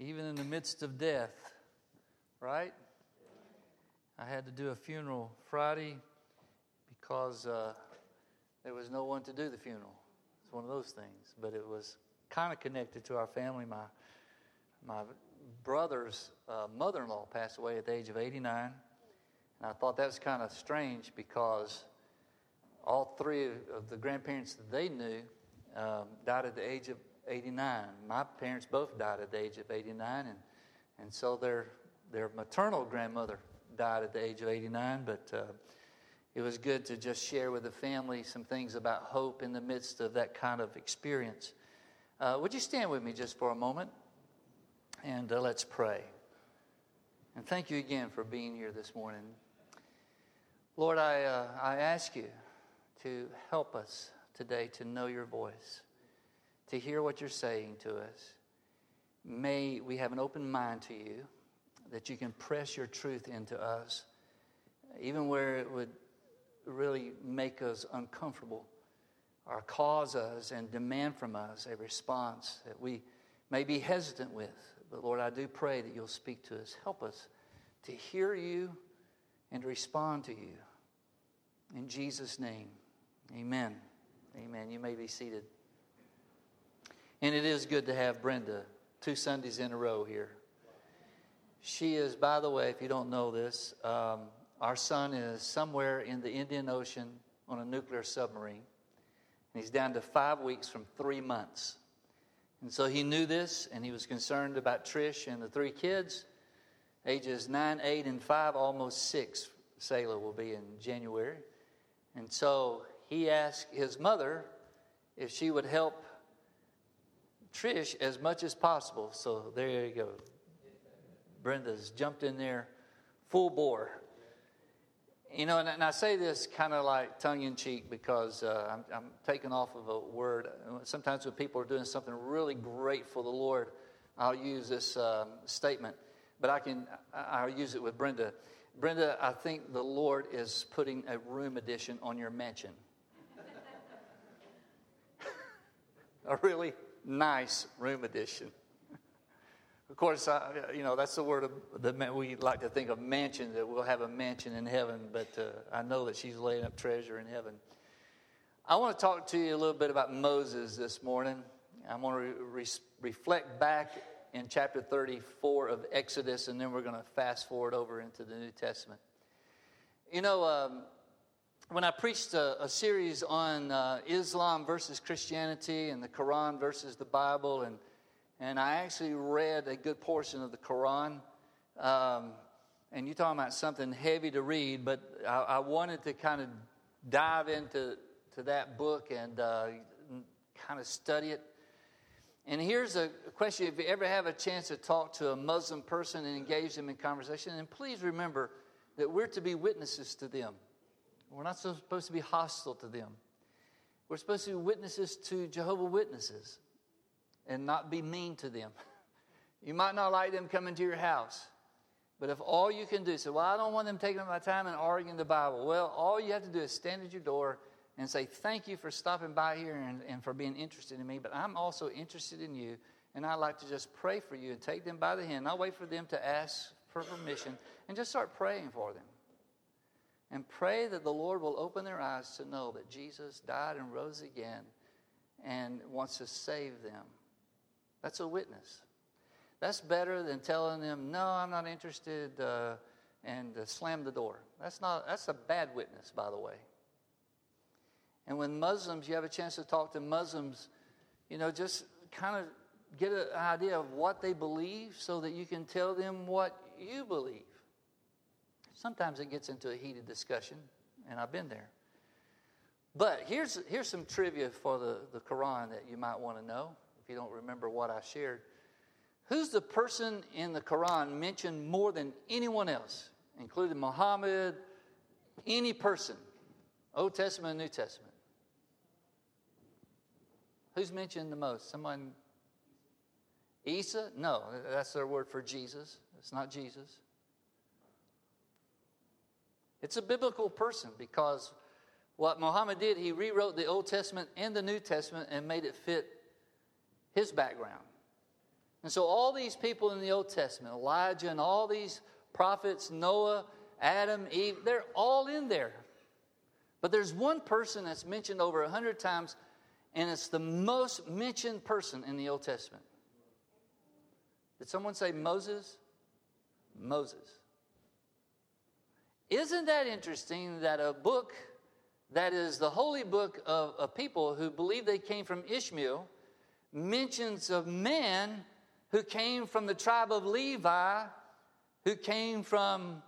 even in the midst of death, right? I had to do a funeral Friday because there was no one to do the funeral. It's one of those things, but it was kind of connected to our family. My brother's mother-in-law passed away at the age of 89, and I thought that was kind of strange because all three of the grandparents that they knew died at the age of 89. My parents both died at the age of 89, and so their maternal grandmother died at the age of 89, but it was good to just share with the family some things about hope in the midst of that kind of experience. Would you stand with me just for a moment? And let's pray. And thank you again for being here this morning. Lord, I ask you to help us today to know your voice, to hear what you're saying to us. May we have an open mind to you, that you can press your truth into us, even where it would really make us uncomfortable or cause us and demand from us a response that we may be hesitant with. But Lord, I do pray that you'll speak to us. Help us to hear you and respond to you. In Jesus' name, amen. Amen. You may be seated. And it is good to have Brenda 2 Sundays in a row here. She is, by the way, if you don't know this, our son is somewhere in the Indian Ocean on a nuclear submarine. And he's down to 5 weeks from 3 months. And so he knew this, and he was concerned about Trish and the 3 kids, ages 9, 8, and 5, almost 6. Sailor will be in January. And so he asked his mother if she would help Trish as much as possible. So there you go. Brenda's jumped in there full bore. You know, and I say this kind of like tongue-in-cheek because I'm taking off of a word. Sometimes when people are doing something really great for the Lord, I'll use this statement, but I'll use it with Brenda. Brenda, I think the Lord is putting a room addition on your mansion. A really nice room addition. Of course, that's the word we like to think of, mansion, that we'll have a mansion in heaven, but I know that she's laying up treasure in heaven. I want to talk to you a little bit about Moses this morning. I want to reflect back in chapter 34 of Exodus, and then we're going to fast forward over into the New Testament. You know, when I preached a series on Islam versus Christianity and the Quran versus the Bible, and I actually read a good portion of the Quran. And you're talking about something heavy to read, but I wanted to kind of dive into that book and kind of study it. And here's a question. If you ever have a chance to talk to a Muslim person and engage them in conversation, and please remember that we're to be witnesses to them. We're not supposed to be hostile to them. We're supposed to be witnesses to Jehovah's Witnesses. And not be mean to them. You might not like them coming to your house. But if all you can do is say, well, I don't want them taking up my time and arguing the Bible. Well, all you have to do is stand at your door and say, thank you for stopping by here and for being interested in me. But I'm also interested in you. And I'd like to just pray for you and take them by the hand. I'll wait for them to ask for permission. And just start praying for them. And pray that the Lord will open their eyes to know that Jesus died and rose again. And wants to save them. That's a witness. That's better than telling them, no, I'm not interested, and slam the door. That's a bad witness, by the way. And when Muslims, you have a chance to talk to Muslims, just kind of get an idea of what they believe so that you can tell them what you believe. Sometimes it gets into a heated discussion, and I've been there. But here's some trivia for the Quran that you might want to know. You don't remember what I shared. Who's the person in the Quran mentioned more than anyone else, including Muhammad, any person, Old Testament and New Testament? Who's mentioned the most? Someone? Isa? No, that's their word for Jesus. It's not Jesus. It's a biblical person because what Muhammad did, he rewrote the Old Testament and the New Testament and made it fit his background. And so all these people in the Old Testament, Elijah and all these prophets, Noah, Adam, Eve, they're all in there. But there's one person that's mentioned over 100 times, and it's the most mentioned person in the Old Testament. Did someone say Moses? Moses. Isn't that interesting that a book that is the holy book of a people who believe they came from Ishmael mentions a man who came from the tribe of Levi, who came from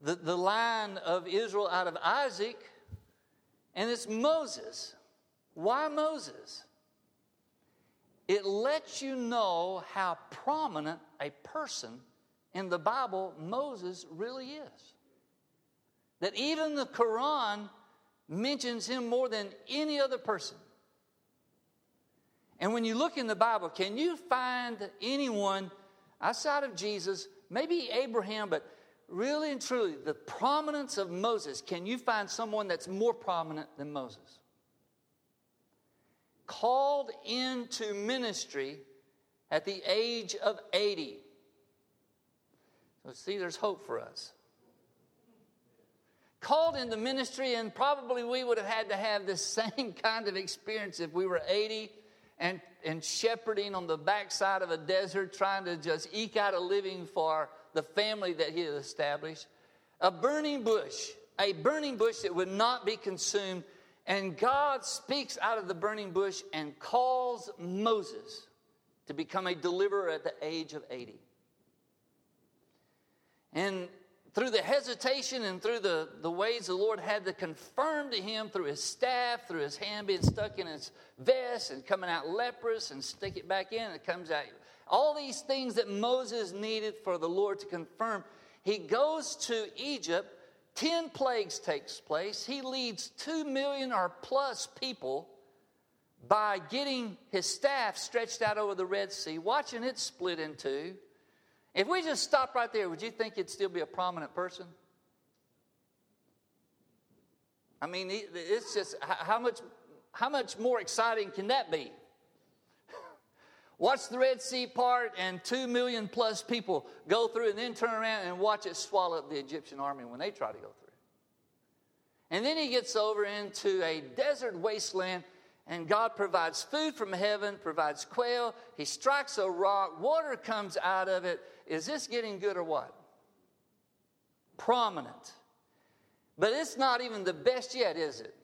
the line of Israel out of Isaac, and it's Moses. Why Moses? It lets you know how prominent a person in the Bible Moses really is. That even the Quran mentions him more than any other person. And when you look in the Bible, can you find anyone outside of Jesus, maybe Abraham, but really and truly, the prominence of Moses, can you find someone that's more prominent than Moses? Called into ministry at the age of 80. So see, there's hope for us. Called into ministry, and probably we would have had to have this same kind of experience if we were 80 and shepherding on the backside of a desert, trying to just eke out a living for the family that he had established. A burning bush that would not be consumed, and God speaks out of the burning bush and calls Moses to become a deliverer at the age of 80. And through the hesitation and through the ways the Lord had to confirm to him through his staff, through his hand being stuck in his vest and coming out leprous and stick it back in and it comes out. All these things that Moses needed for the Lord to confirm. He goes to Egypt. 10 plagues takes place. He leads 2 million or plus people by getting his staff stretched out over the Red Sea, watching it split in two. If we just stop right there, would you think he'd still be a prominent person? I mean, it's just, how much more exciting can that be? Watch the Red Sea part and 2 million plus people go through and then turn around and watch it swallow up the Egyptian army when they try to go through. And then he gets over into a desert wasteland, and God provides food from heaven, provides quail. He strikes a rock. Water comes out of it. Is this getting good or what? Prominent. But it's not even the best yet, is it?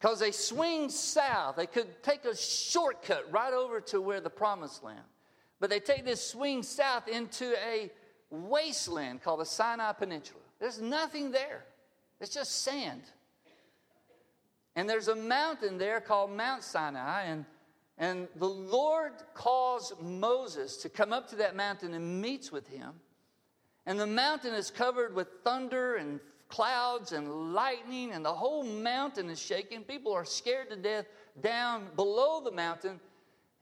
Because they swing south. They could take a shortcut right over to where the promised land. But they take this swing south into a wasteland called the Sinai Peninsula. There's nothing there. It's just sand. And there's a mountain there called Mount Sinai, and the Lord calls Moses to come up to that mountain and meets with him. And the mountain is covered with thunder and clouds and lightning, and the whole mountain is shaking. People are scared to death down below the mountain,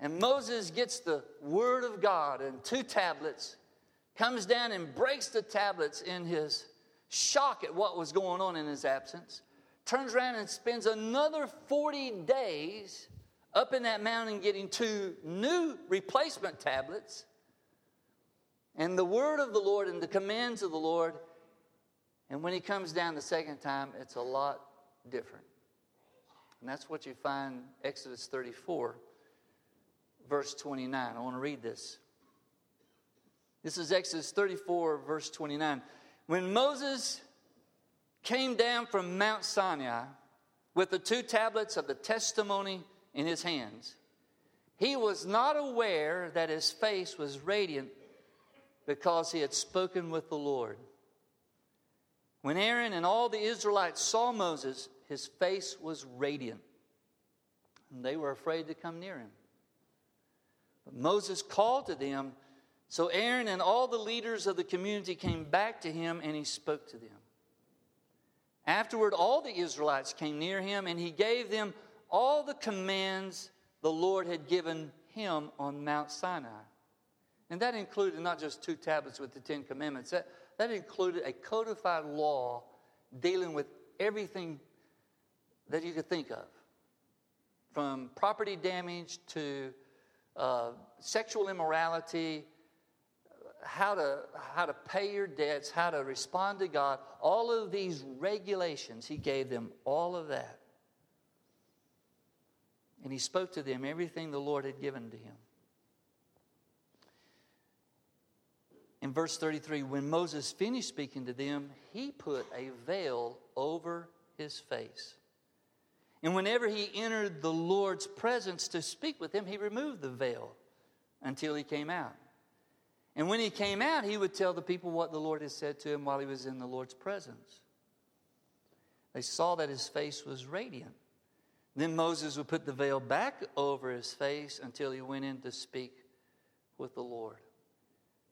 and Moses gets the word of God in 2 tablets, comes down and breaks the tablets in his shock at what was going on in his absence. Turns around and spends another 40 days up in that mountain getting 2 new replacement tablets. And the word of the Lord and the commands of the Lord. And when he comes down the second time, it's a lot different. And that's what you find Exodus 34, verse 29. I want to read this. This is Exodus 34, verse 29. When Moses came down from Mount Sinai with the 2 tablets of the testimony in his hands, he was not aware that his face was radiant because he had spoken with the Lord. When Aaron and all the Israelites saw Moses, his face was radiant, and they were afraid to come near him. But Moses called to them, so Aaron and all the leaders of the community came back to him, and he spoke to them. Afterward, all the Israelites came near him, and he gave them all the commands the Lord had given him on Mount Sinai. And that included not just 2 tablets with the 10 Commandments. That included a codified law dealing with everything that you could think of, from property damage to sexual immorality, how to pay your debts, how to respond to God, all of these regulations, he gave them all of that. And he spoke to them everything the Lord had given to him. In verse 33, when Moses finished speaking to them, he put a veil over his face. And whenever he entered the Lord's presence to speak with him, he removed the veil until he came out. And when he came out, he would tell the people what the Lord had said to him while he was in the Lord's presence. They saw that his face was radiant. Then Moses would put the veil back over his face until he went in to speak with the Lord.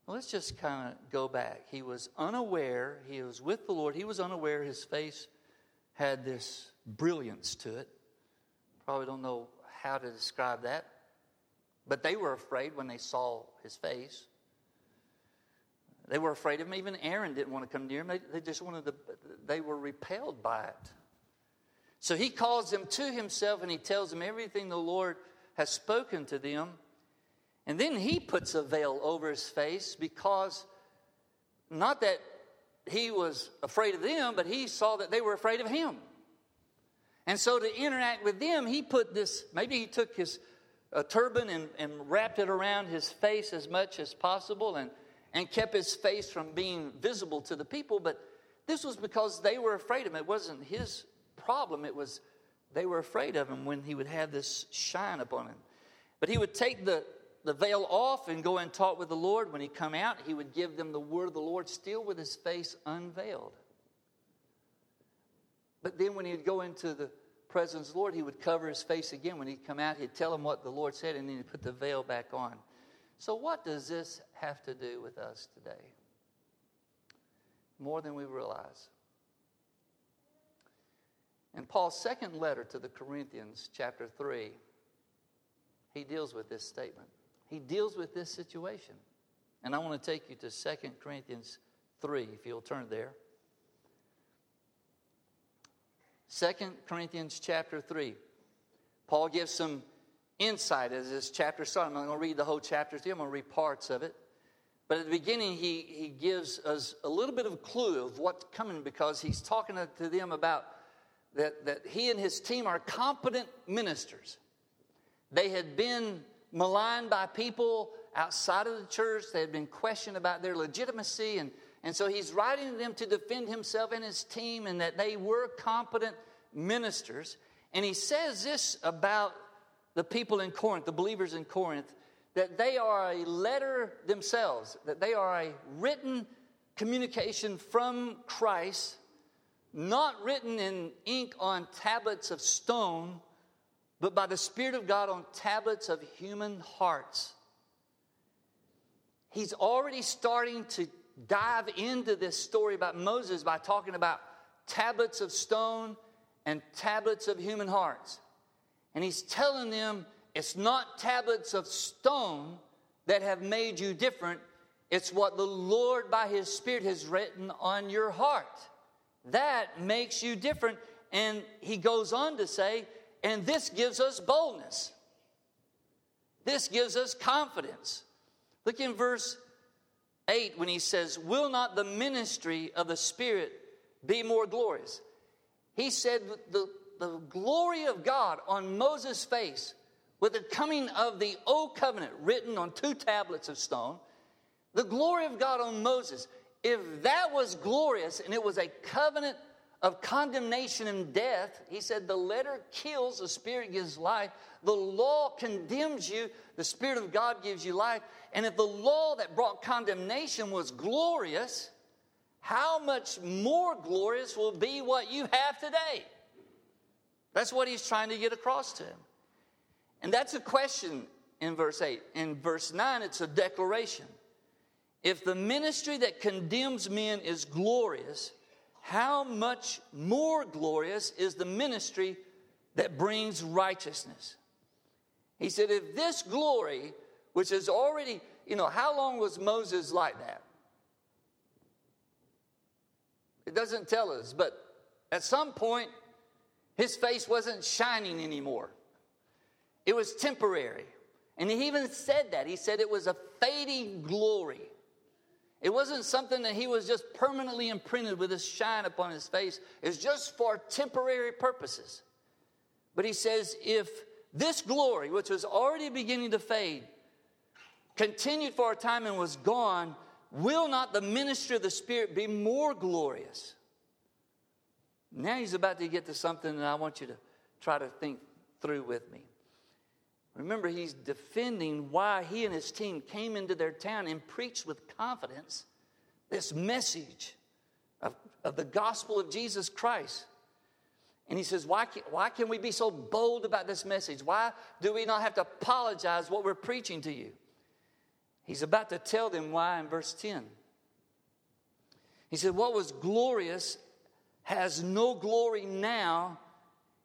Now let's just kind of go back. He was unaware. He was with the Lord. He was unaware his face had this brilliance to it. Probably don't know how to describe that. But they were afraid when they saw his face. They were afraid of him. Even Aaron didn't want to come near him. They just wanted to, they were repelled by it. So he calls them to himself and he tells them everything the Lord has spoken to them. And then he puts a veil over his face because not that he was afraid of them, but he saw that they were afraid of him. And so to interact with them, he put this, maybe he took his turban and wrapped it around his face as much as possible and kept his face from being visible to the people. But this was because they were afraid of him. It wasn't his problem. It was they were afraid of him when he would have this shine upon him. But he would take the veil off and go and talk with the Lord. When he come out, he would give them the word of the Lord, still with his face unveiled. But then when he'd go into the presence of the Lord, he would cover his face again. When he'd come out, he'd tell them what the Lord said, and then he'd put the veil back on. So what does this have to do with us today? More than we realize. In Paul's second letter to the Corinthians, chapter 3, he deals with this statement. He deals with this situation. And I want to take you to 2 Corinthians 3, if you'll turn there. 2 Corinthians chapter 3. Paul gives some insight as this chapter starts. I'm not going to read the whole chapter to you. I'm going to read parts of it. But at the beginning, he gives us a little bit of a clue of what's coming, because he's talking to them about that he and his team are competent ministers. They had been maligned by people outside of the church. They had been questioned about their legitimacy. And so he's writing to them to defend himself and his team, and that they were competent ministers. And he says this about the people in Corinth, the believers in Corinth, that they are a letter themselves, that they are a written communication from Christ, not written in ink on tablets of stone, but by the Spirit of God on tablets of human hearts. He's already starting to dive into this story about Moses by talking about tablets of stone and tablets of human hearts. And he's telling them it's not tablets of stone that have made you different. It's what the Lord by his Spirit has written on your heart. That makes you different. And he goes on to say, and this gives us boldness. This gives us confidence. Look in verse 8 when he says, will not the ministry of the Spirit be more glorious? He said the glory of God on Moses' face with the coming of the old covenant written on two tablets of stone, the glory of God on Moses. If that was glorious and it was a covenant of condemnation and death, he said the letter kills, the Spirit gives life. The law condemns you, the Spirit of God gives you life. And if the law that brought condemnation was glorious, how much more glorious will be what you have today? That's what he's trying to get across to him. And that's a question in verse 8. In verse 9, it's a declaration. If the ministry that condemns men is glorious, how much more glorious is the ministry that brings righteousness? He said, if this glory, which is already, how long was Moses like that? It doesn't tell us, but at some point, his face wasn't shining anymore. It was temporary. And he even said that. He said it was a fading glory. It wasn't something that he was just permanently imprinted with this shine upon his face. It's just for temporary purposes. But he says, if this glory, which was already beginning to fade, continued for a time and was gone, will not the ministry of the Spirit be more glorious? Now he's about to get to something that I want you to try to think through with me. Remember, he's defending why he and his team came into their town and preached with confidence this message of the gospel of Jesus Christ. And he says, why can we be so bold about this message? Why do we not have to apologize what we're preaching to you? He's about to tell them why in verse 10. He said, what was glorious has no glory now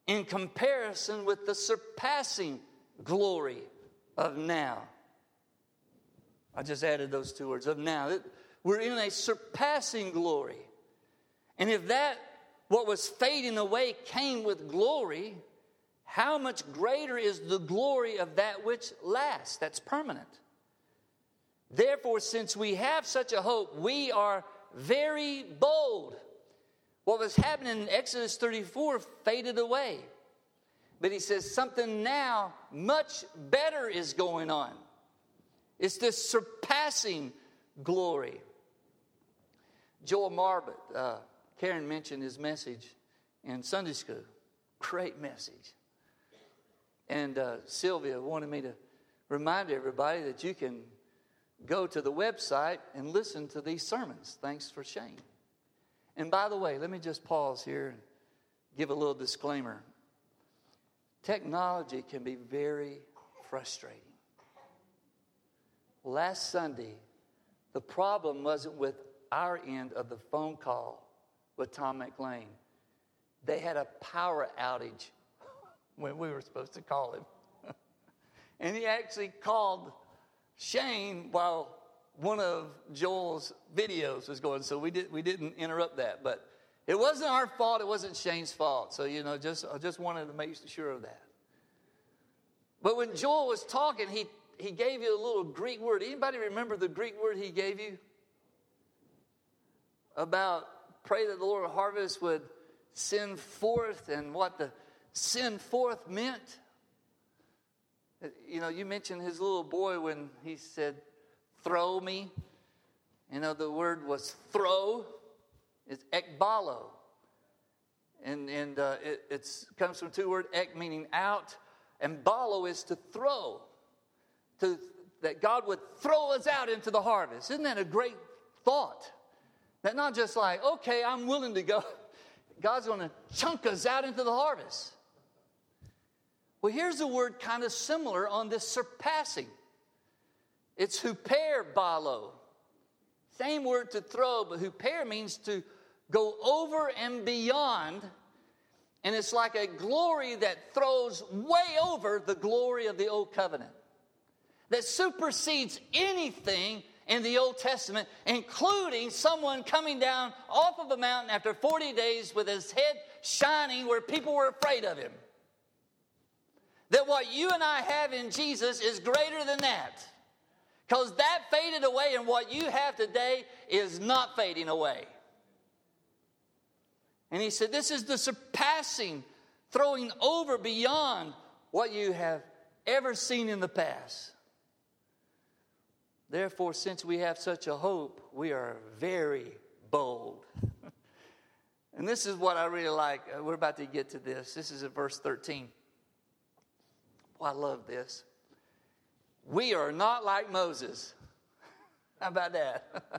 in comparison with the surpassing glory of now. I just added those two words, of now. We're in a surpassing glory. And if that, what was fading away, came with glory, how much greater is the glory of that which lasts, that's permanent? Therefore, since we have such a hope, we are very bold. What was happening in Exodus 34 faded away. But he says something now much better is going on. It's this surpassing glory. Joel Marbot, Karen mentioned his message in Sunday school. Great message. And Sylvia wanted me to remind everybody that you can go to the website and listen to these sermons. Thanks for Shane. And by the way, let me just pause here and give a little disclaimer. Technology can be very frustrating. Last Sunday, the problem wasn't with our end of the phone call with Tom McLean. They had a power outage when we were supposed to call him. And he actually called Shane while one of Joel's videos was going, so we didn't interrupt that. But it wasn't our fault. It wasn't Shane's fault. So, you know, I just wanted to make sure of that. But when Joel was talking, he gave you a little Greek word. Anybody remember the Greek word he gave you? About pray that the Lord of harvest would send forth, and what the send forth meant. You know, you mentioned his little boy when he said, throw me. You know, the word was throw. It's ekbalo. And it comes from two words, ek meaning out, and balo is to throw. That God would throw us out into the harvest. Isn't that a great thought? That not just like, okay, I'm willing to go. God's going to chunk us out into the harvest. Well, here's a word kind of similar on this surpassing. It's huper balo. Same word to throw, but huper means to go over and beyond. And it's like a glory that throws way over the glory of the Old Covenant. That supersedes anything in the Old Testament, including someone coming down off of a mountain after 40 days with his head shining where people were afraid of him. That what you and I have in Jesus is greater than that. Because that faded away, and what you have today is not fading away. And he said, this is the surpassing, throwing over beyond what you have ever seen in the past. Therefore, since we have such a hope, we are very bold. And this is what I really like. We're about to get to this. This is at verse 13. Oh, I love this. We are not like Moses. How about that?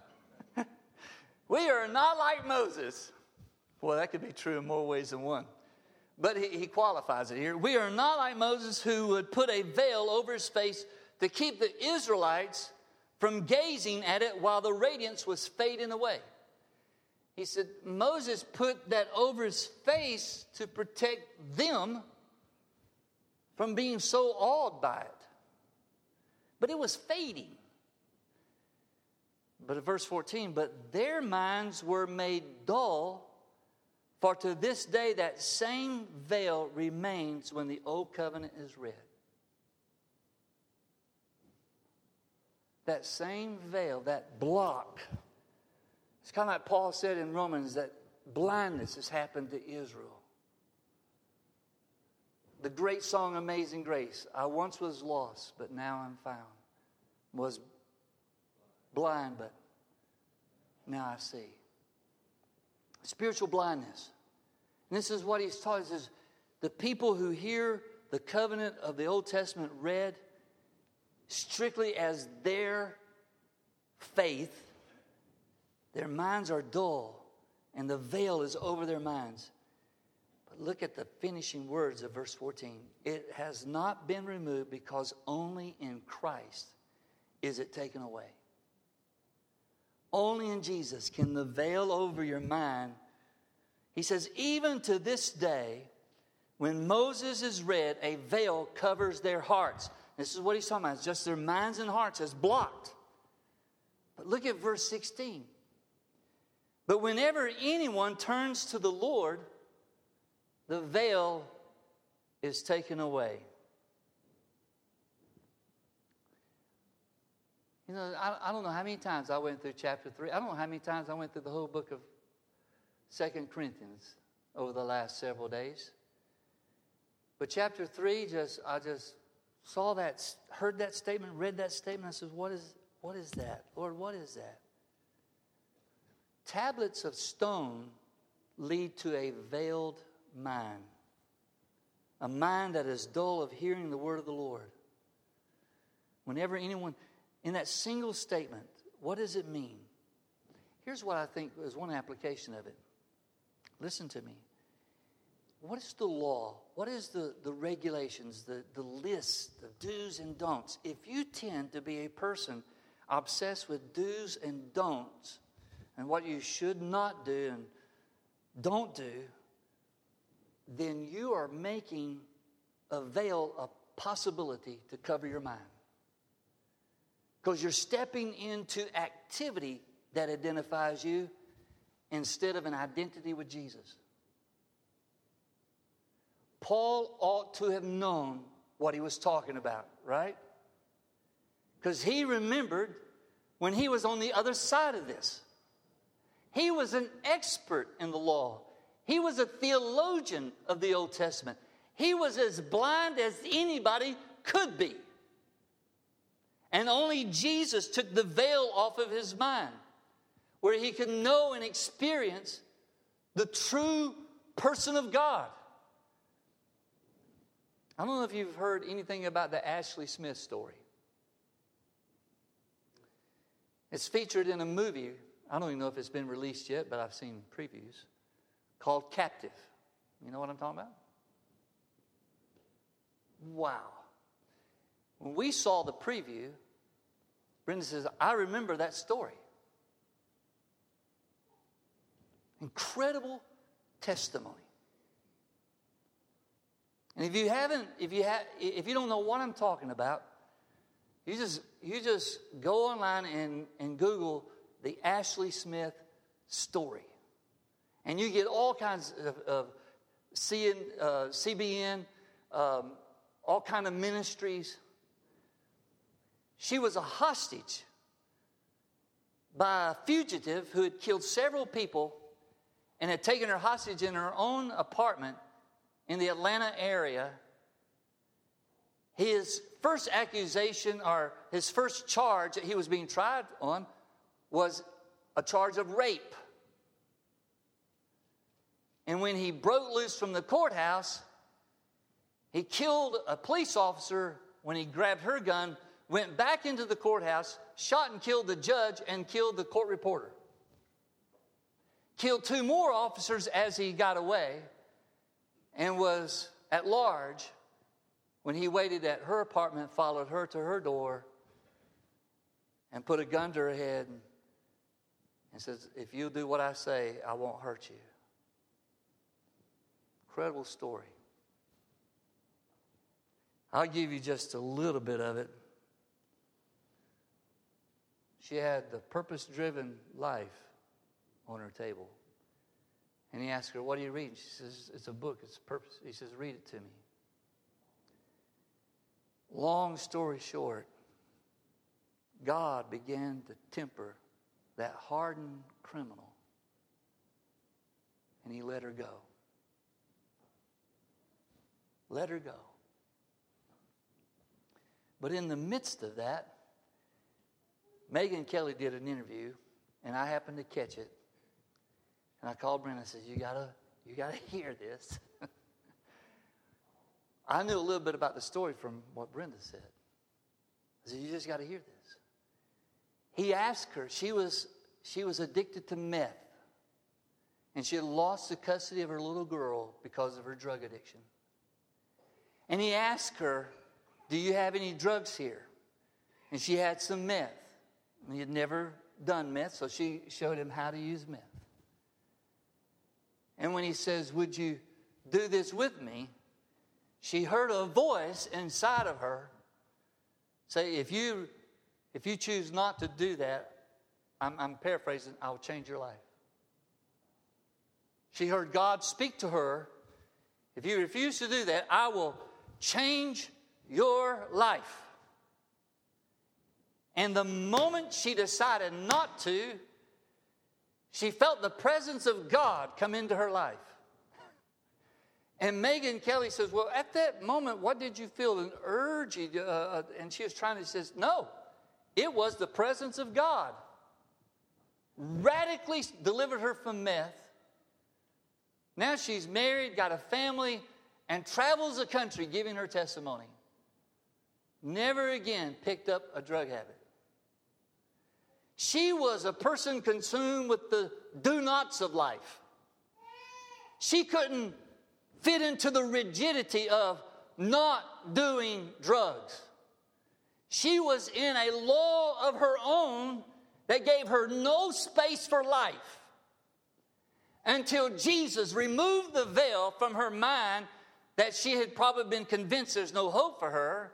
We are not like Moses. Well, that could be true in more ways than one. But he qualifies it here. We are not like Moses, who would put a veil over his face to keep the Israelites from gazing at it while the radiance was fading away. He said Moses put that over his face to protect them from being so awed by it. But it was fading. But at verse 14, but their minds were made dull, for to this day that same veil remains when the Old Covenant is read. that same veil, that block. It's kind of like Paul said in Romans that blindness has happened to Israel. The great song, Amazing Grace, I once was lost, but now I'm found. Was blind, but now I see. Spiritual blindness. And this is what he's taught. He says, the people who hear the covenant of the Old Testament read strictly as their faith, their minds are dull, and the veil is over their minds. But look at the finishing words of verse 14. It has not been removed because only in Christ is it taken away. Only in Jesus can the veil over your mind. He says, even to this day, when Moses is read, a veil covers their hearts. This is what he's talking about. It's just their minds and hearts is blocked. But look at verse 16. But whenever anyone turns to the Lord, the veil is taken away. You know, I don't know how many times I went through chapter 3. I don't know how many times I went through the whole book of 2 Corinthians over the last several days. But chapter 3, I just saw that, heard that statement, read that statement. I said, what is that? Lord, what is that? Tablets of stone lead to a veiled mind. A mind that is dull of hearing the word of the Lord. Whenever anyone, in that single statement, what does it mean? Here's what I think is one application of it. Listen to me. What is the law? What is the regulations, the list of do's and don'ts? If you tend to be a person obsessed with do's and don'ts and what you should not do and don't do, then you are making a veil a possibility to cover your mind. Because you're stepping into activity that identifies you instead of an identity with Jesus. Paul ought to have known what he was talking about, right? Because he remembered when he was on the other side of this. He was an expert in the law. He was a theologian of the Old Testament. He was as blind as anybody could be. And only Jesus took the veil off of his mind, where he could know and experience the true person of God. I don't know if you've heard anything about the Ashley Smith story. It's featured in a movie. I don't even know if it's been released yet, but I've seen previews, called Captive. You know what I'm talking about? Wow. When we saw the preview, Brenda says, I remember that story. Incredible testimony. And if you haven't, if you don't know what I'm talking about, you just go online and Google the Ashley Smith story, and you get all kinds of CBN, all kind of ministries. She was a hostage by a fugitive who had killed several people and had taken her hostage in her own apartment in the Atlanta area. His first accusation, or his first charge that he was being tried on, was a charge of rape. And when he broke loose from the courthouse, he killed a police officer when he grabbed her gun, went back into the courthouse, shot and killed the judge, and killed the court reporter. Killed two more officers as he got away, and was at large when he waited at her apartment, followed her to her door, and put a gun to her head and says, if you do what I say, I won't hurt you. Incredible story. I'll give you just a little bit of it. She had the Purpose Driven Life on her table. And he asked her, what are you reading? She says, it's a book. It's Purpose. He says, read it to me. Long story short, God began to temper that hardened criminal, and he let her go. Let her go. But in the midst of that, Megyn Kelly did an interview, and I happened to catch it. And I called Brenda and said, you gotta hear this. I knew a little bit about the story from what Brenda said. I said, you just got to hear this. He asked her, she was addicted to meth, and she had lost the custody of her little girl because of her drug addiction. And he asked her, do you have any drugs here? And she had some meth. And he had never done meth, so she showed him how to use meth. And when he says, would you do this with me? She heard a voice inside of her say, if you choose not to do that, I'm paraphrasing, I'll change your life. She heard God speak to her, if you refuse to do that, I will change your life. And the moment she decided not to, she felt the presence of God come into her life. And Megyn Kelly says, well, at that moment, what did you feel? An urge? And she was trying to say, no, it was the presence of God. Radically delivered her from meth. Now she's married, got a family, and travels the country giving her testimony. Never again picked up a drug habit. She was a person consumed with the do-nots of life. She couldn't fit into the rigidity of not doing drugs. She was in a law of her own that gave her no space for life until Jesus removed the veil from her mind that she had probably been convinced there's no hope for her,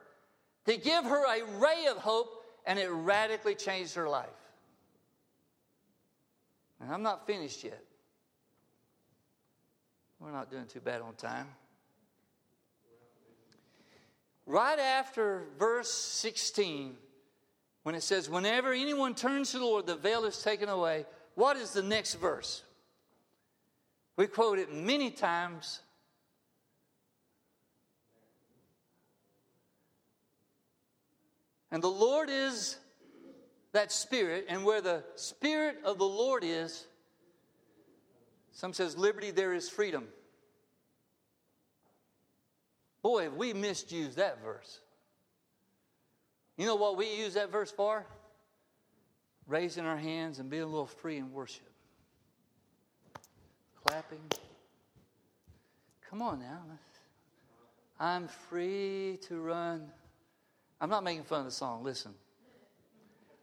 to give her a ray of hope, and it radically changed her life. And I'm not finished yet. We're not doing too bad on time. Right after verse 16, when it says, whenever anyone turns to the Lord, the veil is taken away, what is the next verse? We quote it many times. And the Lord is that Spirit, and where the Spirit of the Lord is, some says liberty, there is freedom. Boy, have we misused that verse. You know what we use that verse for? Raising our hands and being a little free in worship. Clapping. Come on now. I'm free to run. I'm not making fun of the song, listen.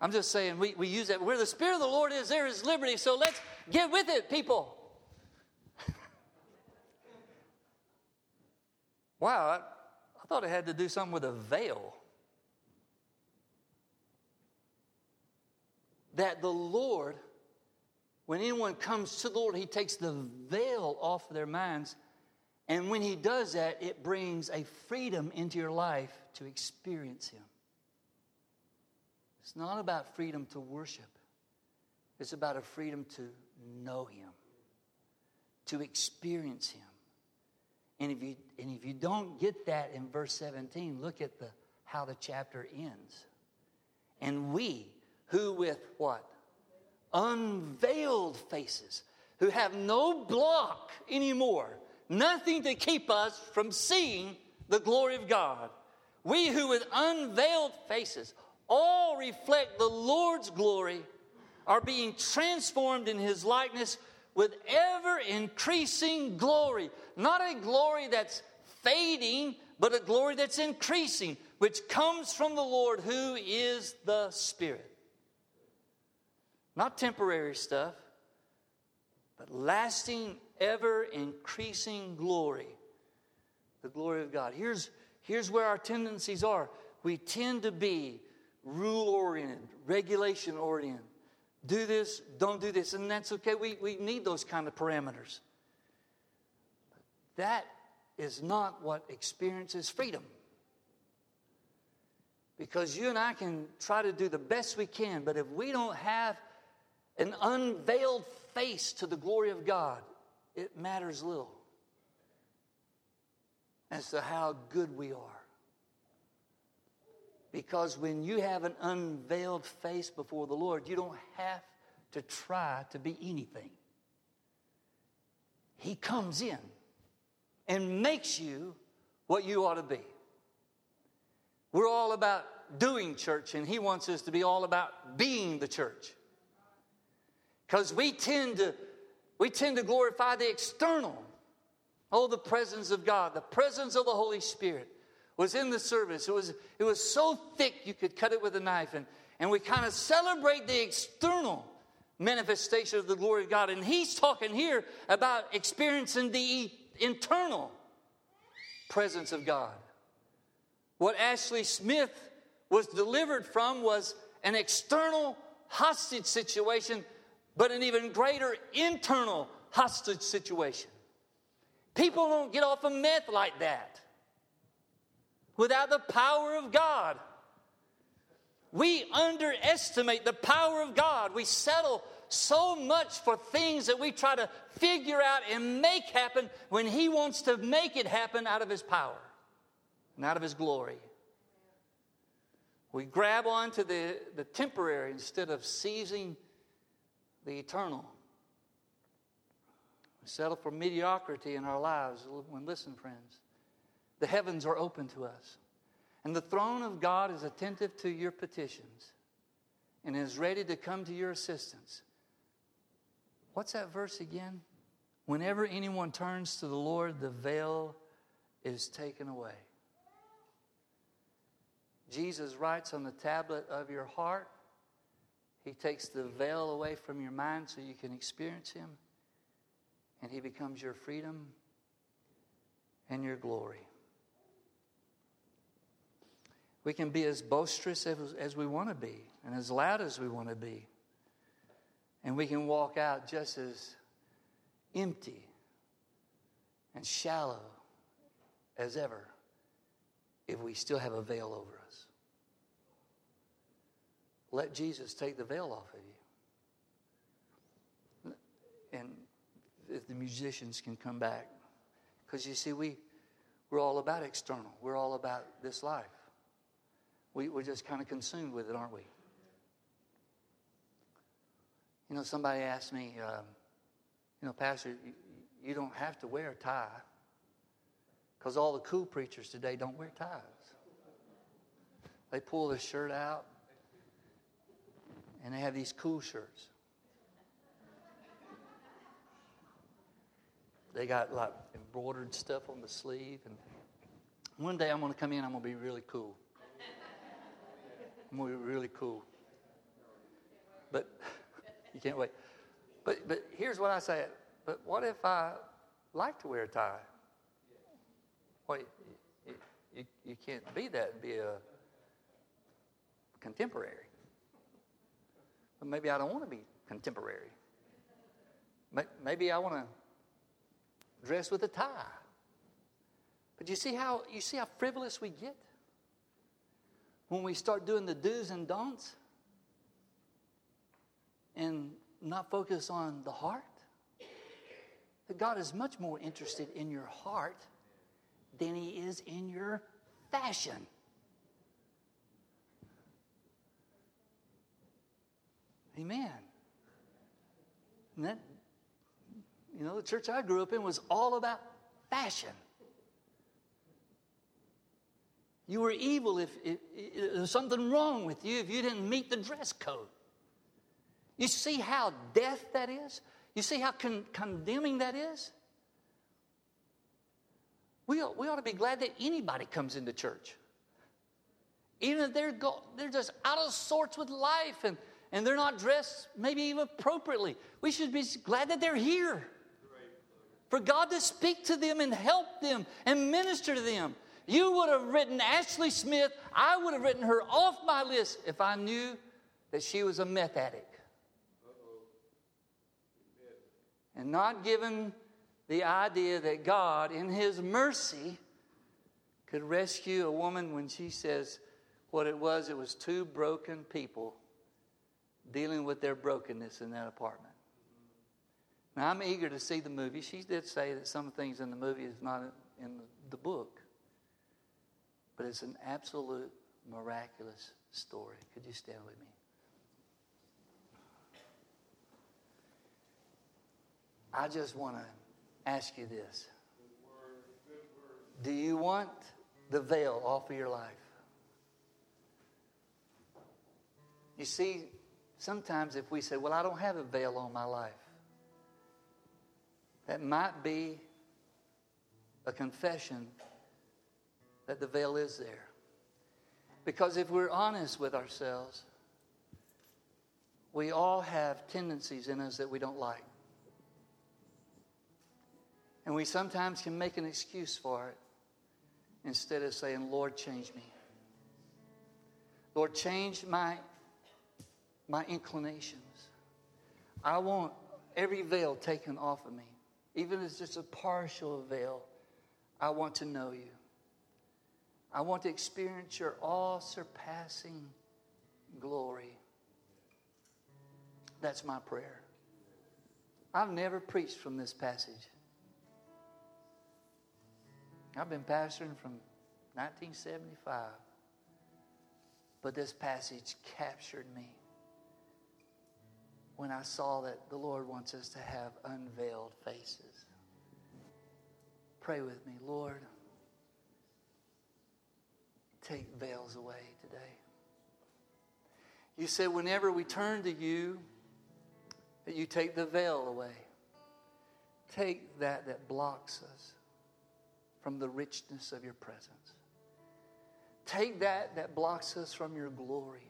I'm just saying we use that. Where the Spirit of the Lord is, there is liberty. So let's get with it, people. Wow, I thought it had to do something with a veil. That the Lord, when anyone comes to the Lord, he takes the veil off of their minds. And when he does that, it brings a freedom into your life to experience him. It's not about freedom to worship. It's about a freedom to know him, to experience him. And if you don't get that in verse 17, look at how the chapter ends. And we, who with what? Unveiled faces, who have no block anymore, nothing to keep us from seeing the glory of God. We who with unveiled faces all reflect the Lord's glory are being transformed in his likeness with ever-increasing glory. Not a glory that's fading, but a glory that's increasing, which comes from the Lord who is the Spirit. Not temporary stuff, but lasting, ever-increasing glory. The glory of God. Here's where our tendencies are. We tend to be rule-oriented, regulation-oriented. Do this, don't do this, and that's okay. We need those kind of parameters. But that is not what experiences freedom. Because you and I can try to do the best we can, but if we don't have an unveiled face to the glory of God, it matters little as to how good we are. Because when you have an unveiled face before the Lord, you don't have to try to be anything. He comes in and makes you what you ought to be. We're all about doing church, and he wants us to be all about being the church. Because we tend to glorify the external. Oh, the presence of God, the presence of the Holy Spirit was in the service. It was so thick you could cut it with a knife. And we kind of celebrate the external manifestation of the glory of God. And he's talking here about experiencing the internal presence of God. What Ashley Smith was delivered from was an external hostage situation, but an even greater internal hostage situation. People don't get off of meth like that without the power of God. We underestimate the power of God. We settle so much for things that we try to figure out and make happen when he wants to make it happen out of his power and out of his glory. We grab onto the temporary instead of seizing the eternal. We settle for mediocrity in our lives. When, listen, friends, the heavens are open to us. And the throne of God is attentive to your petitions and is ready to come to your assistance. What's that verse again? Whenever anyone turns to the Lord, the veil is taken away. Jesus writes on the tablet of your heart. He takes the veil away from your mind so you can experience him. And he becomes your freedom and your glory. We can be as boisterous as we want to be and as loud as we want to be. And we can walk out just as empty and shallow as ever if we still have a veil over us. Let Jesus take the veil off of you. And if the musicians can come back. Because you see, we're all about external. We're all about this life. We're just kind of consumed with it, aren't we? You know, somebody asked me, Pastor, you don't have to wear a tie because all the cool preachers today don't wear ties. They pull their shirt out and they have these cool shirts. They got like embroidered stuff on the sleeve. And one day I'm going to come in, I'm going to be really cool. We're really cool. But you can't wait. But here's what I say. But what if I like to wear a tie? Well, you can't be that and be a contemporary. But maybe I don't want to be contemporary. Maybe I want to dress with a tie. But you see how frivolous we get? When we start doing the do's and don'ts and not focus on the heart, that God is much more interested in your heart than he is in your fashion. Amen. And that, the church I grew up in was all about fashion. You were evil if there was something wrong with you if you didn't meet the dress code. You see how death that is? You see how condemning that is? We ought to be glad that anybody comes into church. Even if they're just out of sorts with life and they're not dressed maybe even appropriately. We should be glad that they're here. For God to speak to them and help them and minister to them. You would have written Ashley Smith. I would have written her off my list if I knew that she was a meth addict. And not given the idea that God, in his mercy, could rescue a woman when she says, What it was two broken people dealing with their brokenness in that apartment. Now, I'm eager to see the movie. She did say that some things in the movie is not in the book. But it's an absolute miraculous story. Could you stand with me? I just want to ask you this. Do you want the veil off of your life? You see, sometimes if we say, well, I don't have a veil on my life, that might be a confession that the veil is there. Because if we're honest with ourselves, we all have tendencies in us that we don't like. And we sometimes can make an excuse for it instead of saying, Lord, change me. Lord, change my inclinations. I want every veil taken off of me. Even if it's just a partial veil, I want to know you. I want to experience your all-surpassing glory. That's my prayer. I've never preached from this passage. I've been pastoring from 1975. But this passage captured me when I saw that the Lord wants us to have unveiled faces. Pray with me, Lord. Take veils away today. You said whenever we turn to you, that you take the veil away. Take that blocks us from the richness of your presence. Take that blocks us from your glory,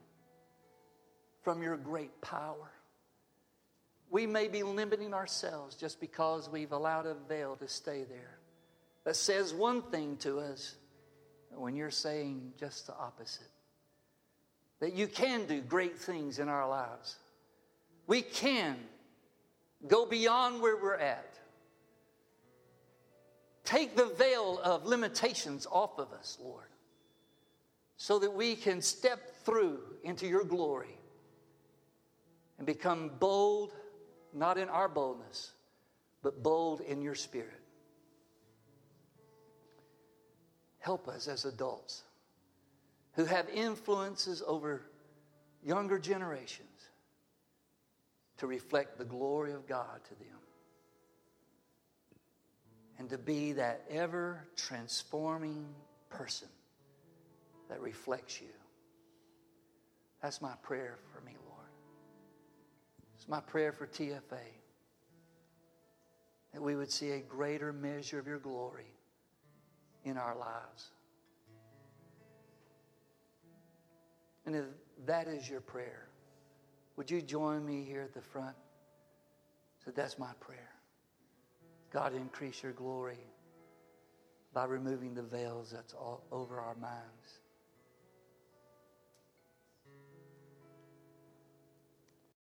from your great power. We may be limiting ourselves just because we've allowed a veil to stay there that says one thing to us when you're saying just the opposite. That you can do great things in our lives. We can go beyond where we're at. Take the veil of limitations off of us, Lord, so that we can step through into your glory and become bold, not in our boldness, but bold in your spirit. Help us as adults who have influences over younger generations to reflect the glory of God to them. And to be that ever-transforming person that reflects you. That's my prayer for me, Lord. It's my prayer for TFA. That we would see a greater measure of your glory in our lives. And if that is your prayer, would you join me here at the front? So that's my prayer. God, increase your glory by removing the veils that's all over our minds.